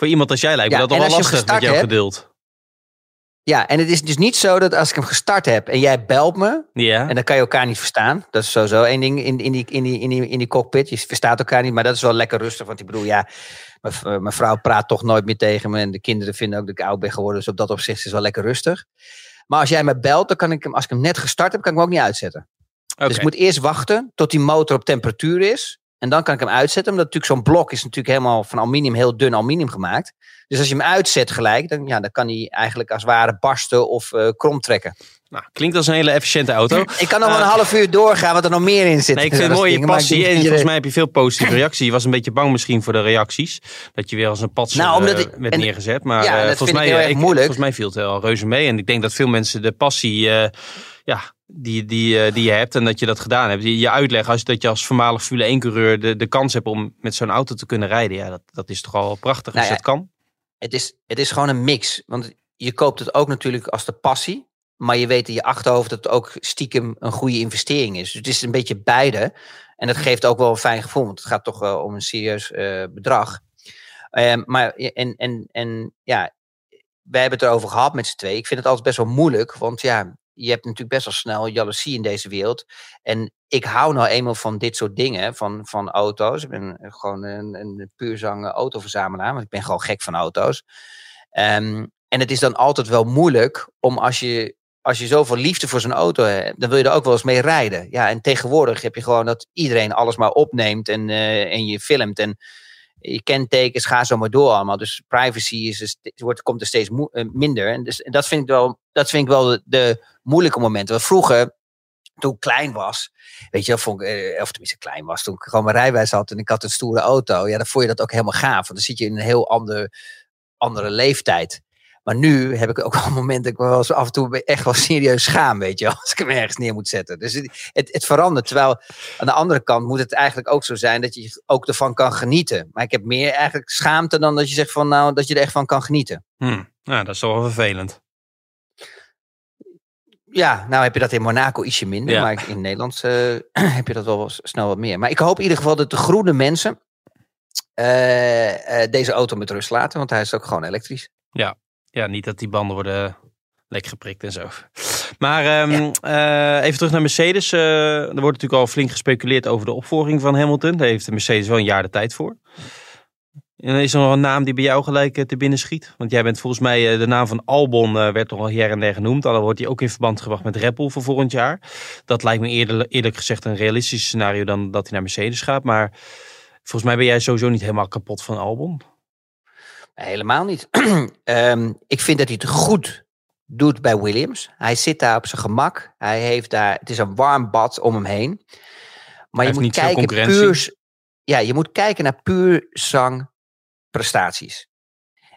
Voor iemand als jij lijkt me ja, dat al wel lastig met jouw geduld. Ja, en het is dus niet zo dat als ik hem gestart heb en jij belt me... Yeah. En dan kan je elkaar niet verstaan. Dat is sowieso één ding in, in, die, in, die, in, die, in die cockpit. Je verstaat elkaar niet, maar dat is wel lekker rustig. Want ik bedoel, ja, mijn, mijn vrouw praat toch nooit meer tegen me. En de kinderen vinden ook dat ik oud ben geworden. Dus op dat opzicht is het wel lekker rustig. Maar als jij me belt, dan kan ik hem, als ik hem net gestart heb, kan ik hem ook niet uitzetten. Okay. Dus ik moet eerst wachten tot die motor op temperatuur is. En dan kan ik hem uitzetten. Omdat natuurlijk zo'n blok is natuurlijk helemaal van aluminium, heel dun aluminium gemaakt. Dus als je hem uitzet gelijk, dan, ja, dan kan hij eigenlijk als het ware barsten of uh, krom trekken. Nou, klinkt als een hele efficiënte auto. Ik kan nog wel uh, een half uur doorgaan, wat er nog meer in zit. Nee, ik vind het mooie dingen, passie. En volgens mij heb je veel positieve reacties. Je was een beetje bang misschien voor de reacties. Dat je weer als een patser nou, uh, werd en, neergezet. Maar ja, uh, volgens, mij, ik, ik, volgens mij viel het wel reuze mee. En ik denk dat veel mensen de passie... Uh, ja, Die, die, die je hebt en dat je dat gedaan hebt. Je uitleg als, dat je als voormalig Formule één-coureur de, de kans hebt om met zo'n auto te kunnen rijden. Ja, dat, dat is toch al prachtig nou als ja, dat kan. Het is, het is gewoon een mix. Want je koopt het ook natuurlijk als de passie. Maar je weet in je achterhoofd dat het ook stiekem een goede investering is. Dus het is een beetje beide. En dat geeft ook wel een fijn gevoel. Want het gaat toch wel om een serieus uh, bedrag. Um, maar en, en, en ja, wij hebben het erover gehad met z'n twee. Ik vind het altijd best wel moeilijk. Want ja... Je hebt natuurlijk best wel snel jaloezie in deze wereld. En ik hou nou eenmaal van dit soort dingen, van, van auto's. Ik ben gewoon een, een puurzang autoverzamelaar, want ik ben gewoon gek van auto's. Um, en het is dan altijd wel moeilijk om als je, als je zoveel liefde voor zo'n auto hebt, dan wil je er ook wel eens mee rijden. Ja, en tegenwoordig heb je gewoon dat iedereen alles maar opneemt en, uh, en je filmt en... Je kentekens gaan zo maar door allemaal. Dus privacy is, wordt, komt er steeds mo- minder. En, dus, en dat vind ik wel, dat vind ik wel de, de moeilijke momenten. Want vroeger, toen ik klein was, weet je, vond ik, eh, of tenminste klein was, toen ik gewoon mijn rijbewijs had en ik had een stoere auto. Ja, dan vond je dat ook helemaal gaaf. Want dan zit je in een heel ander, andere leeftijd. Maar nu heb ik ook al momenten dat ik me wel eens af en toe echt wel serieus schaam, weet je, als ik hem ergens neer moet zetten. Dus het, het, het verandert. Terwijl aan de andere kant moet het eigenlijk ook zo zijn dat je ook ervan kan genieten. Maar ik heb meer eigenlijk schaamte dan dat je zegt van nou dat je er echt van kan genieten. Hmm. Nou, dat is toch wel vervelend. Ja, nou heb je dat in Monaco ietsje minder, ja. Maar in Nederland uh, heb je dat wel snel wat meer. Maar ik hoop in ieder geval dat de groene mensen uh, uh, deze auto met rust laten, want hij is ook gewoon elektrisch. Ja. Ja, niet dat die banden worden lek geprikt en zo. Maar um, ja. uh, even terug naar Mercedes. Uh, er wordt natuurlijk al flink gespeculeerd over de opvolging van Hamilton. Daar heeft de Mercedes wel een jaar de tijd voor. En is er nog een naam die bij jou gelijk uh, te binnen schiet? Want jij bent volgens mij, uh, de naam van Albon uh, werd nog al her en der genoemd. Al wordt die ook in verband gebracht met Red Bull voor volgend jaar. Dat lijkt me eerder, eerlijk gezegd een realistisch scenario dan dat hij naar Mercedes gaat. Maar volgens mij ben jij sowieso niet helemaal kapot van Albon. Helemaal niet. um, ik vind dat hij het goed doet bij Williams. Hij zit daar op zijn gemak. Hij heeft daar, het is een warm bad om hem heen. Maar je moet, kijken puur, ja, je moet kijken naar puur zang prestaties.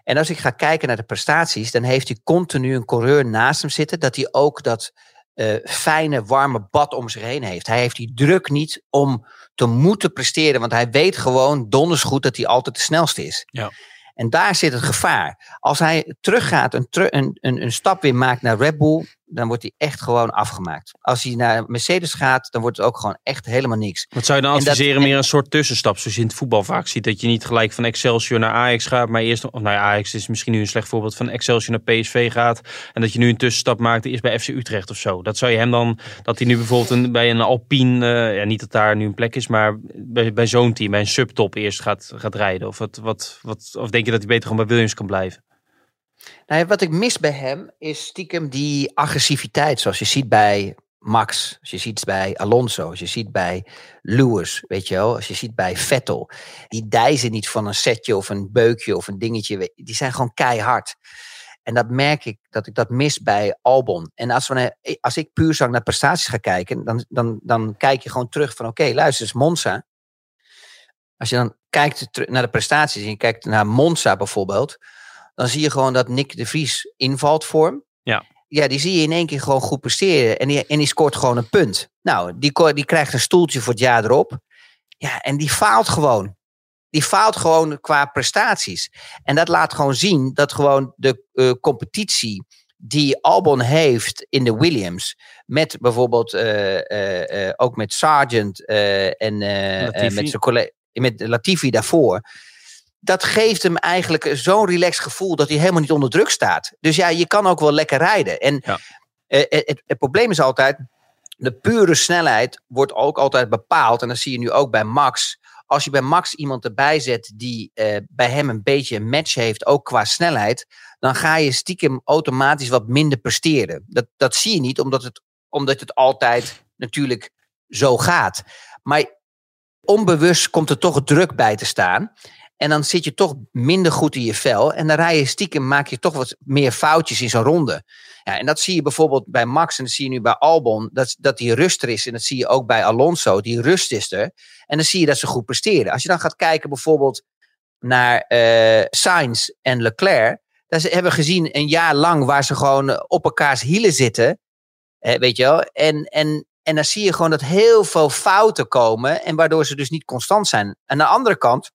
En als ik ga kijken naar de prestaties, dan heeft hij continu een coureur naast hem zitten. Dat hij ook dat uh, fijne, warme bad om zich heen heeft. Hij heeft die druk niet om te moeten presteren. Want hij weet gewoon donders goed dat hij altijd de snelste is. Ja. En daar zit het gevaar. Als hij teruggaat en een, een, een stap weer maakt naar Red Bull, dan wordt hij echt gewoon afgemaakt. Als hij naar Mercedes gaat, dan wordt het ook gewoon echt helemaal niks. Wat zou je dan en adviseren? Dat, meer een soort tussenstap, zoals je in het voetbal vaak ziet. Dat je niet gelijk van Excelsior naar Ajax gaat, maar eerst... Of nou ja, Ajax is misschien nu een slecht voorbeeld, van Excelsior naar P S V gaat. En dat je nu een tussenstap maakt, eerst bij F C Utrecht of zo. Dat zou je hem dan... Dat hij nu bijvoorbeeld een, bij een Alpine... Uh, ja, niet dat daar nu een plek is, maar bij, bij zo'n team, bij een subtop eerst gaat, gaat rijden. Of, wat, wat, wat, of denk je dat hij beter gewoon bij Williams kan blijven? Nou, wat ik mis bij hem is stiekem die agressiviteit, zoals je ziet bij Max, als je ziet bij Alonso, als je ziet bij Lewis, weet je wel, als je ziet bij Vettel. Die dijzen niet van een setje of een beukje of een dingetje, die zijn gewoon keihard. En dat merk ik, dat ik dat mis bij Albon. En als, we, als ik puur zang naar prestaties ga kijken, dan, dan, dan kijk je gewoon terug van oké, okay, luister, het is Monza. Als je dan kijkt naar de prestaties en je kijkt naar Monza bijvoorbeeld, dan zie je gewoon dat Nick de Vries invalt voor hem. Ja. Ja, die zie je in één keer gewoon goed presteren. En die, en die scoort gewoon een punt. Nou, die, die krijgt een stoeltje voor het jaar erop. Ja, en die faalt gewoon. Die faalt gewoon qua prestaties. En dat laat gewoon zien dat gewoon de uh, competitie die Albon heeft in de Williams, met bijvoorbeeld uh, uh, uh, ook met Sargent uh, en uh, uh, met zijn collega, met Latifi daarvoor, dat geeft hem eigenlijk zo'n relaxed gevoel dat hij helemaal niet onder druk staat. Dus ja, je kan ook wel lekker rijden. En ja. eh, het, het probleem is altijd, de pure snelheid wordt ook altijd bepaald. En dat zie je nu ook bij Max. Als je bij Max iemand erbij zet die eh, bij hem een beetje een match heeft, ook qua snelheid, dan ga je stiekem automatisch wat minder presteren. Dat, dat zie je niet, omdat het, omdat het altijd natuurlijk zo gaat. Maar onbewust komt er toch druk bij te staan. En dan zit je toch minder goed in je vel. En dan rij je stiekem, maak je toch wat meer foutjes in zo'n ronde. Ja, en dat zie je bijvoorbeeld bij Max. En dat zie je nu bij Albon. Dat, dat die rust er is. En dat zie je ook bij Alonso. Die rust is er. En dan zie je dat ze goed presteren. Als je dan gaat kijken bijvoorbeeld naar uh, Sainz en Leclerc. Daar hebben we gezien een jaar lang waar ze gewoon op elkaars hielen zitten. Eh, weet je wel. En, en, en dan zie je gewoon dat heel veel fouten komen. En waardoor ze dus niet constant zijn. En aan de andere kant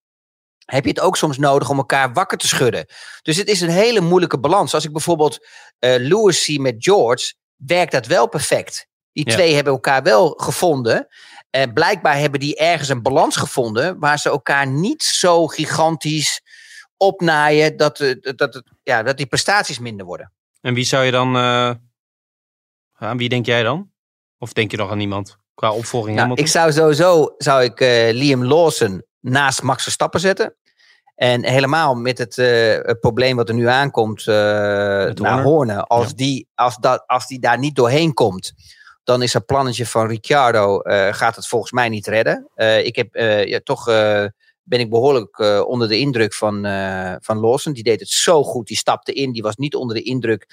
heb je het ook soms nodig om elkaar wakker te schudden. Dus het is een hele moeilijke balans. Als ik bijvoorbeeld uh, Lewis zie met George, werkt dat wel perfect. Die ja. twee hebben elkaar wel gevonden. Uh, blijkbaar hebben die ergens een balans gevonden waar ze elkaar niet zo gigantisch opnaaien dat, uh, dat, uh, ja, dat die prestaties minder worden. En wie zou je dan... Uh, aan wie denk jij dan? Of denk je nog aan niemand? Qua opvolging? Nou, ik zou sowieso zou ik, uh, Liam Lawson naast Max Verstappen zetten. En helemaal met het, uh, het probleem wat er nu aankomt uh, naar Horner. Als, ja. die, als, dat, als die daar niet doorheen komt, dan is dat plannetje van Ricciardo uh, gaat het volgens mij niet redden. Uh, ik heb, uh, ja, toch uh, ben ik behoorlijk uh, onder de indruk van, uh, van Lawson. Die deed het zo goed. Die stapte in. Die was niet onder de indruk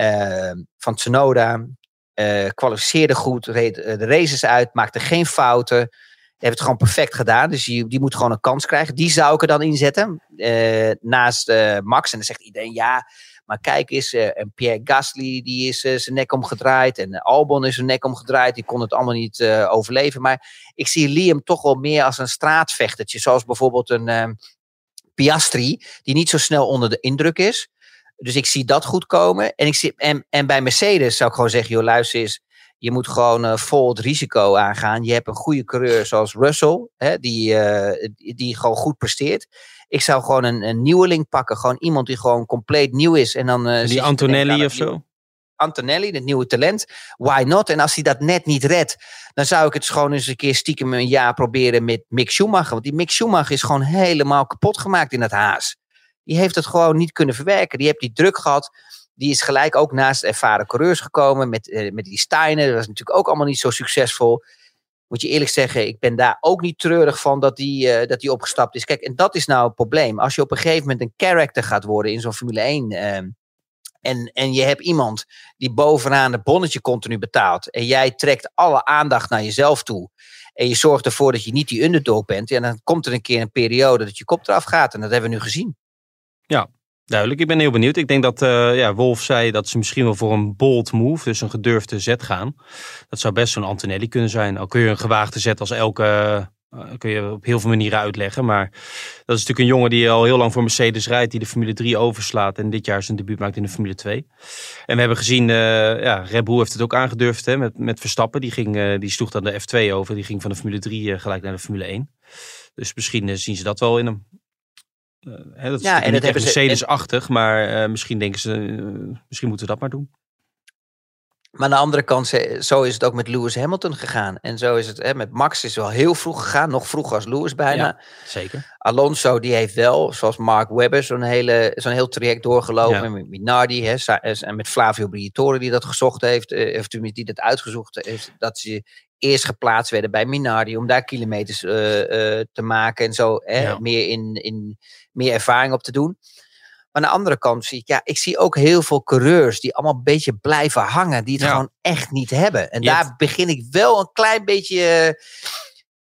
uh, van Tsunoda. Uh, kwalificeerde goed. Reed uh, de races uit. Maakte geen fouten. Heeft het gewoon perfect gedaan. Dus die, die moet gewoon een kans krijgen. Die zou ik er dan inzetten. Uh, naast uh, Max. En dan zegt iedereen ja. Maar kijk eens. Uh, en Pierre Gasly die is uh, zijn nek omgedraaid. En uh, Albon is zijn nek omgedraaid. Die kon het allemaal niet uh, overleven. Maar ik zie Liam toch wel meer als een straatvechtertje. Zoals bijvoorbeeld een uh, Piastri. Die niet zo snel onder de indruk is. Dus ik zie dat goed komen. En, ik zie, en, en bij Mercedes zou ik gewoon zeggen. Joh, luister eens. Je moet gewoon uh, vol het risico aangaan. Je hebt een goede coureur zoals Russell, hè, die, uh, die gewoon goed presteert. Ik zou gewoon een, een nieuweling pakken. Gewoon iemand die gewoon compleet nieuw is. En dan, uh, die Antonelli of zo? Antonelli, het nieuwe talent. Why not? En als hij dat net niet redt, dan zou ik het gewoon eens een keer stiekem een jaar proberen met Mick Schumacher. Want die Mick Schumacher is gewoon helemaal kapot gemaakt in het Haas. Die heeft het gewoon niet kunnen verwerken. Die heeft die druk gehad. Die is gelijk ook naast ervaren coureurs gekomen. Met, eh, met die Steiner. Dat was natuurlijk ook allemaal niet zo succesvol. Moet je eerlijk zeggen. Ik ben daar ook niet treurig van dat die, uh, dat die opgestapt is. Kijk, en dat is nou het probleem. Als je op een gegeven moment een character gaat worden in zo'n Formule één. Uh, en, en je hebt iemand die bovenaan het bonnetje continu betaalt. En jij trekt alle aandacht naar jezelf toe. En je zorgt ervoor dat je niet die underdog bent. En dan komt er een keer een periode dat je kop eraf gaat. En dat hebben we nu gezien. Ja. Duidelijk, ik ben heel benieuwd. Ik denk dat uh, ja, Wolff zei dat ze misschien wel voor een bold move, dus een gedurfde zet gaan. Dat zou best zo'n Antonelli kunnen zijn. Al kun je een gewaagde zet als elke, uh, kun je op heel veel manieren uitleggen. Maar dat is natuurlijk een jongen die al heel lang voor Mercedes rijdt, die de Formule drie overslaat en dit jaar zijn debuut maakt in de Formule twee. En we hebben gezien, uh, ja, Red Bull heeft het ook aangedurfd hè, met, met Verstappen. Die, ging, uh, die sloeg dan de F twee over, die ging van de Formule drie uh, gelijk naar de Formule één. Dus misschien uh, zien ze dat wel in hem. Uh, hè, dat is ja, en dat hebben Mercedes-achtig, maar uh, misschien denken ze, uh, misschien moeten we dat maar doen. Maar aan de andere kant, zo is het ook met Lewis Hamilton gegaan. En zo is het hè, met Max is wel heel vroeg gegaan, nog vroeger als Lewis bijna. Ja, zeker. Alonso die heeft wel, zoals Mark Webber, zo'n, hele, zo'n heel traject doorgelopen. Ja. Met Minardi hè, en met Flavio Briatore die dat gezocht heeft, of die dat uitgezocht heeft, dat ze eerst geplaatst werden bij Minardi om daar kilometers uh, uh, te maken en zo hè, ja. meer, in, in, meer ervaring op te doen. Maar aan de andere kant zie ik, ja, ik zie ook heel veel coureurs die allemaal een beetje blijven hangen, die het ja. gewoon echt niet hebben. En yep. daar begin ik wel een klein beetje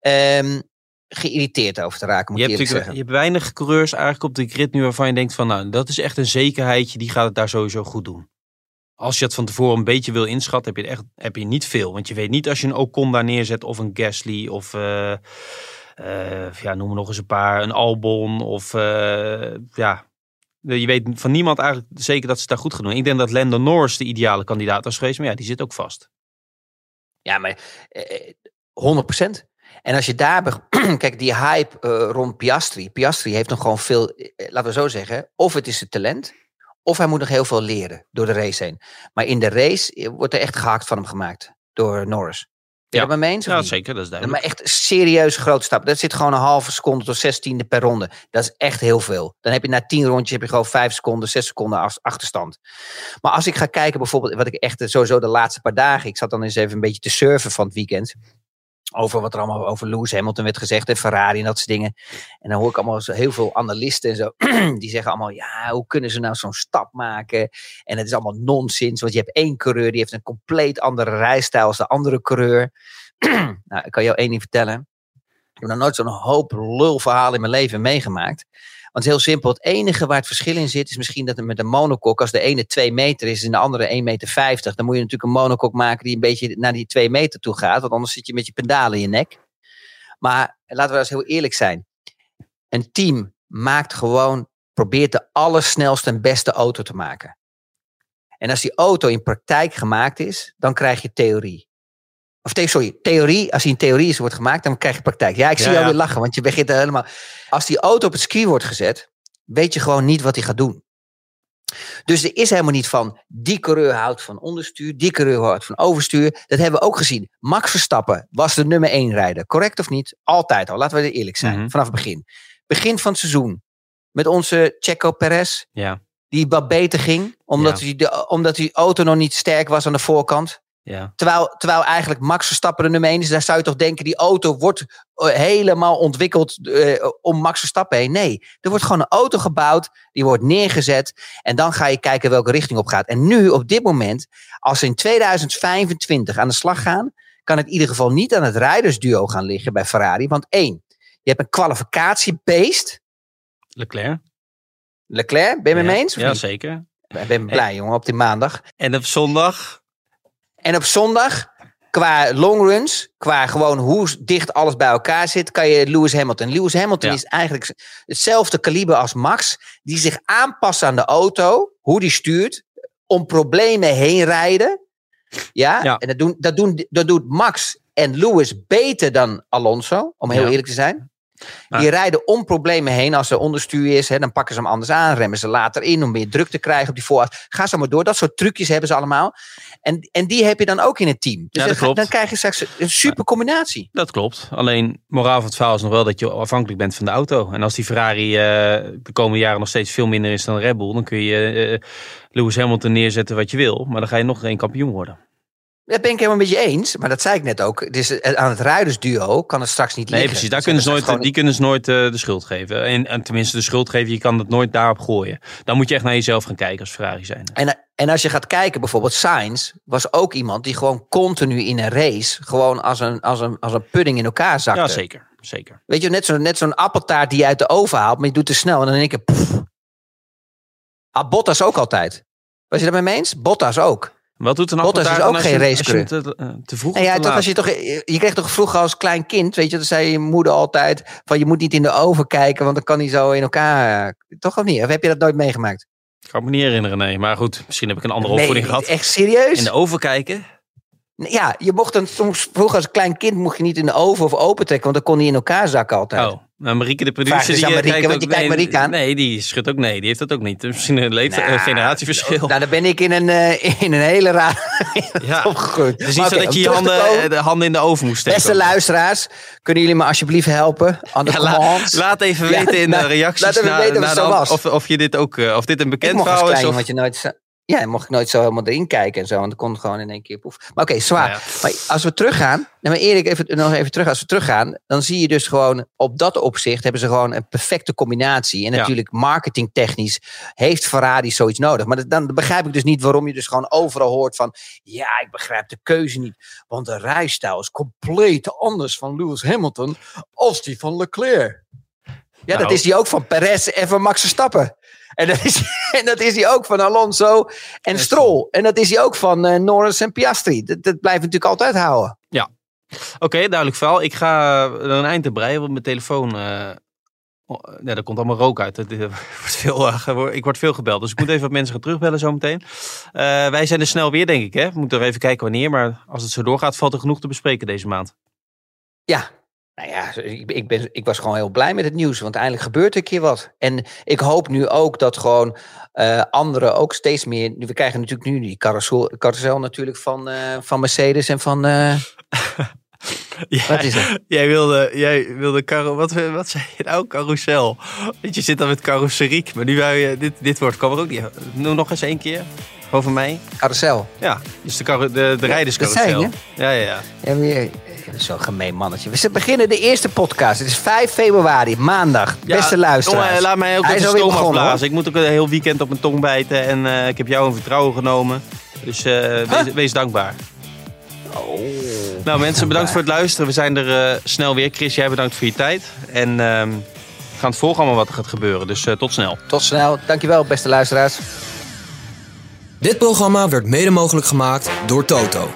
uh, um, geïrriteerd over te raken, moet je ik eerlijk zeggen. Je hebt weinig coureurs eigenlijk op de grid nu waarvan je denkt van, nou, dat is echt een zekerheidje, die gaat het daar sowieso goed doen. Als je het van tevoren een beetje wil inschatten, heb je, echt, heb je niet veel. Want je weet niet als je een Ocon daar neerzet of een Gasly of uh, uh, ja, noem nog eens een paar, een Albon of uh, ja. Je weet van niemand eigenlijk zeker dat ze het daar goed gaan doen. Ik denk dat Lando Norris de ideale kandidaat was geweest. Maar ja, die zit ook vast. Ja, maar eh, honderd procent. En als je daar... Be- Kijk, die hype uh, rond Piastri. Piastri heeft nog gewoon veel... Laten we zo zeggen, of het is het talent... of hij moet nog heel veel leren door de race heen. Maar in de race wordt er echt gehakt van hem gemaakt. Door Norris. Ja, dat me eens, ja zeker, dat is duidelijk. Maar echt een serieuze grote stap. Dat zit gewoon een halve seconde tot zestiende per ronde. Dat is echt heel veel. Dan heb je na tien rondjes heb je gewoon vijf seconden, zes seconden achterstand. Maar als ik ga kijken bijvoorbeeld, wat ik echt sowieso de laatste paar dagen, ik zat dan eens even een beetje te surfen van het weekend, over wat er allemaal over Lewis Hamilton werd gezegd en Ferrari en dat soort dingen. En dan hoor ik allemaal zo heel veel analisten en zo. Die zeggen allemaal, ja, hoe kunnen ze nou zo'n stap maken? En het is allemaal nonsens, want je hebt één coureur die heeft een compleet andere rijstijl als de andere coureur. Nou, ik kan jou één ding vertellen. Ik heb nog nooit zo'n hoop lulverhaal in mijn leven meegemaakt. Want het is heel simpel. Het enige waar het verschil in zit is misschien dat het met een monocoque, als de ene twee meter is en de andere één meter vijftig, dan moet je natuurlijk een monocoque maken die een beetje naar die twee meter toe gaat. Want anders zit je met je pedalen in je nek. Maar laten we eens heel eerlijk zijn. Een team maakt gewoon, probeert de allersnelste en beste auto te maken. En als die auto in praktijk gemaakt is, dan krijg je theorie. Of te, sorry, theorie, als hij in theorie is, wordt gemaakt, dan krijg je praktijk. Ja, ik zie ja, jou ja. weer lachen, want je begint er helemaal... Als die auto op het circuit wordt gezet, weet je gewoon niet wat hij gaat doen. Dus er is helemaal niet van, die coureur houdt van onderstuur, die coureur houdt van overstuur. Dat hebben we ook gezien. Max Verstappen was de nummer één rijder. Correct of niet? Altijd al. Laten we eerlijk zijn, mm-hmm. vanaf het begin. Begin van het seizoen, met onze Checo Perez, ja. die wat beter ging, omdat, ja. hij de, omdat die auto nog niet sterk was aan de voorkant. Ja. Terwijl, terwijl eigenlijk Max Verstappen de nummer één is. Daar zou je toch denken, die auto wordt uh, helemaal ontwikkeld uh, om Max Verstappen heen. Nee, er wordt gewoon een auto gebouwd. Die wordt neergezet. En dan ga je kijken welke richting op gaat. En nu, op dit moment, als ze in tweeduizend vijfentwintig aan de slag gaan, kan het in ieder geval niet aan het rijdersduo gaan liggen bij Ferrari. Want één, je hebt een kwalificatiebeest. Leclerc. Leclerc, ben je ja. me eens? Ja, zeker. Ik ben blij, en, jongen, op die maandag. En op zondag... En op zondag, qua longruns, qua gewoon hoe dicht alles bij elkaar zit, kan je Lewis Hamilton. Lewis Hamilton ja. is eigenlijk hetzelfde kaliber als Max, die zich aanpast aan de auto, hoe die stuurt, om problemen heen rijden. Ja, ja. en dat doen, dat doen, dat doet Max en Lewis beter dan Alonso, om heel ja. eerlijk te zijn. Maar die rijden om problemen heen. Als er onderstuur is, hè, dan pakken ze hem anders aan. Remmen ze later in om meer druk te krijgen op die vooraf. Ga zo maar door. Dat soort trucjes hebben ze allemaal. En, en die heb je dan ook in het team. Dus ja, dat dan, dan krijg je straks een super combinatie. Dat klopt. Alleen, moraal van het verhaal is nog wel dat je afhankelijk bent van de auto. En als die Ferrari uh, de komende jaren nog steeds veel minder is dan Red Bull, dan kun je uh, Lewis Hamilton neerzetten wat je wil. Maar dan ga je nog geen kampioen worden. Dat ben ik helemaal met je eens, maar dat zei ik net ook. Dus aan het rijdersduo kan het straks niet liggen. Nee, precies. Daar kunnen ze nooit, gewoon... Die kunnen ze nooit uh, de schuld geven. En, en tenminste, de schuld geven, je kan het nooit daarop gooien. Dan moet je echt naar jezelf gaan kijken als Ferrari zijn. En, en als je gaat kijken, bijvoorbeeld Sainz was ook iemand die gewoon continu in een race gewoon als een, als een, als een pudding in elkaar zakte. Ja, zeker. zeker. Weet je, net, zo, net zo'n appeltaart die je uit de oven haalt, maar je doet te snel en dan denk ik... Pff. Ah, Bottas ook altijd. Was je dat met me eens? Bottas ook. Wat doet een Bottas is ook geen racecrew. Te, te vroeg. Nee, ja, toch, als je, toch, je kreeg toch vroeger als klein kind, weet je, dan zei je moeder altijd van je moet niet in de oven kijken, want dan kan hij zo in elkaar. Toch of niet? Of heb je dat nooit meegemaakt? Ik kan me niet herinneren, nee. Maar goed, misschien heb ik een andere nee, opvoeding gehad. Echt serieus? In de oven kijken? Ja, je mocht dan soms vroeger als klein kind mocht je niet in de oven of open trekken, want dan kon hij in elkaar zakken altijd. Oh. Maar Marieke, de producer, die Marieke, kijkt, ook, die kijkt Marieke aan. Nee, die schudt ook nee. Die heeft dat ook niet. Misschien een, leeft, nou, een generatieverschil. Nou, dan ben ik in een, uh, in een hele rare ja. opgegroeid. Dus niet okay, zo dat je je handen, komen, de handen in de oven moest steken. Beste luisteraars, kunnen jullie me alsjeblieft helpen? Ja, la, laat even weten ja, in nou, de reacties na, weten na, na, of, of, je dit ook, of dit een bekend verhaal is. Of... Want je nooit, ja, dan mocht ik nooit zo helemaal erin kijken en zo. Want dat kon gewoon in één keer poef. Maar oké, okay, zwaar. Nou ja. Maar als we teruggaan, nou maar Erik, even, nog even terug. Als we teruggaan, dan zie je dus gewoon op dat opzicht hebben ze gewoon een perfecte combinatie. En ja. natuurlijk marketingtechnisch heeft Ferrari zoiets nodig. Maar dat, dan begrijp ik dus niet waarom je dus gewoon overal hoort van, ja, ik begrijp de keuze niet. Want de rijstijl is compleet anders van Lewis Hamilton als die van Leclerc. Ja, nou. Dat is die ook van Perez en van Max Verstappen. En dat, is, en dat is die ook van Alonso en Stroll. En dat is die ook van uh, Norris en Piastri. Dat, dat blijft natuurlijk altijd houden. Ja. Oké, okay, duidelijk verhaal. Ik ga er een eind te breien, want mijn telefoon... Uh... Oh, nee, er komt allemaal rook uit. Dat, dat wordt veel, uh, ik word veel gebeld. Dus ik moet even wat mensen gaan terugbellen zometeen. Uh, wij zijn er snel weer, denk ik. Hè? We moeten er even kijken wanneer. Maar als het zo doorgaat, valt er genoeg te bespreken deze maand. Ja. Nou ja, ik, ik, ben, ik was gewoon heel blij met het nieuws, want eindelijk gebeurt er een keer wat. En ik hoop nu ook dat gewoon uh, anderen ook steeds meer... We krijgen natuurlijk nu die carousel, carousel natuurlijk van, uh, van Mercedes en van... Uh, Ja, wat is dat? Jij wilde, jij wilde karo, wat, wat zei je nou? Carousel. Want je zit dan met carrosseriek, maar nu je, dit, dit woord kwam er ook niet. Noem nog eens één keer, over mij. Carousel. Ja, dus de, de, de ja, rijderscarousel. Dat zijn, ja, ja, ja. ja Zo'n gemeen mannetje. We beginnen de eerste podcast. Het is vijf februari, maandag. Ja, beste luisteraars. Jongen, laat mij ook even de tong afblazen. Ik moet ook een heel weekend op mijn tong bijten en uh, ik heb jou in vertrouwen genomen. Dus uh, huh? wees, wees dankbaar. Oh. Nou mensen, bedankt voor het luisteren. We zijn er uh, snel weer. Chris, jij bedankt voor je tijd. En uh, we gaan het volgen allemaal wat er gaat gebeuren. Dus uh, tot snel. Tot snel. Dankjewel, beste luisteraars. Dit programma werd mede mogelijk gemaakt door Toto.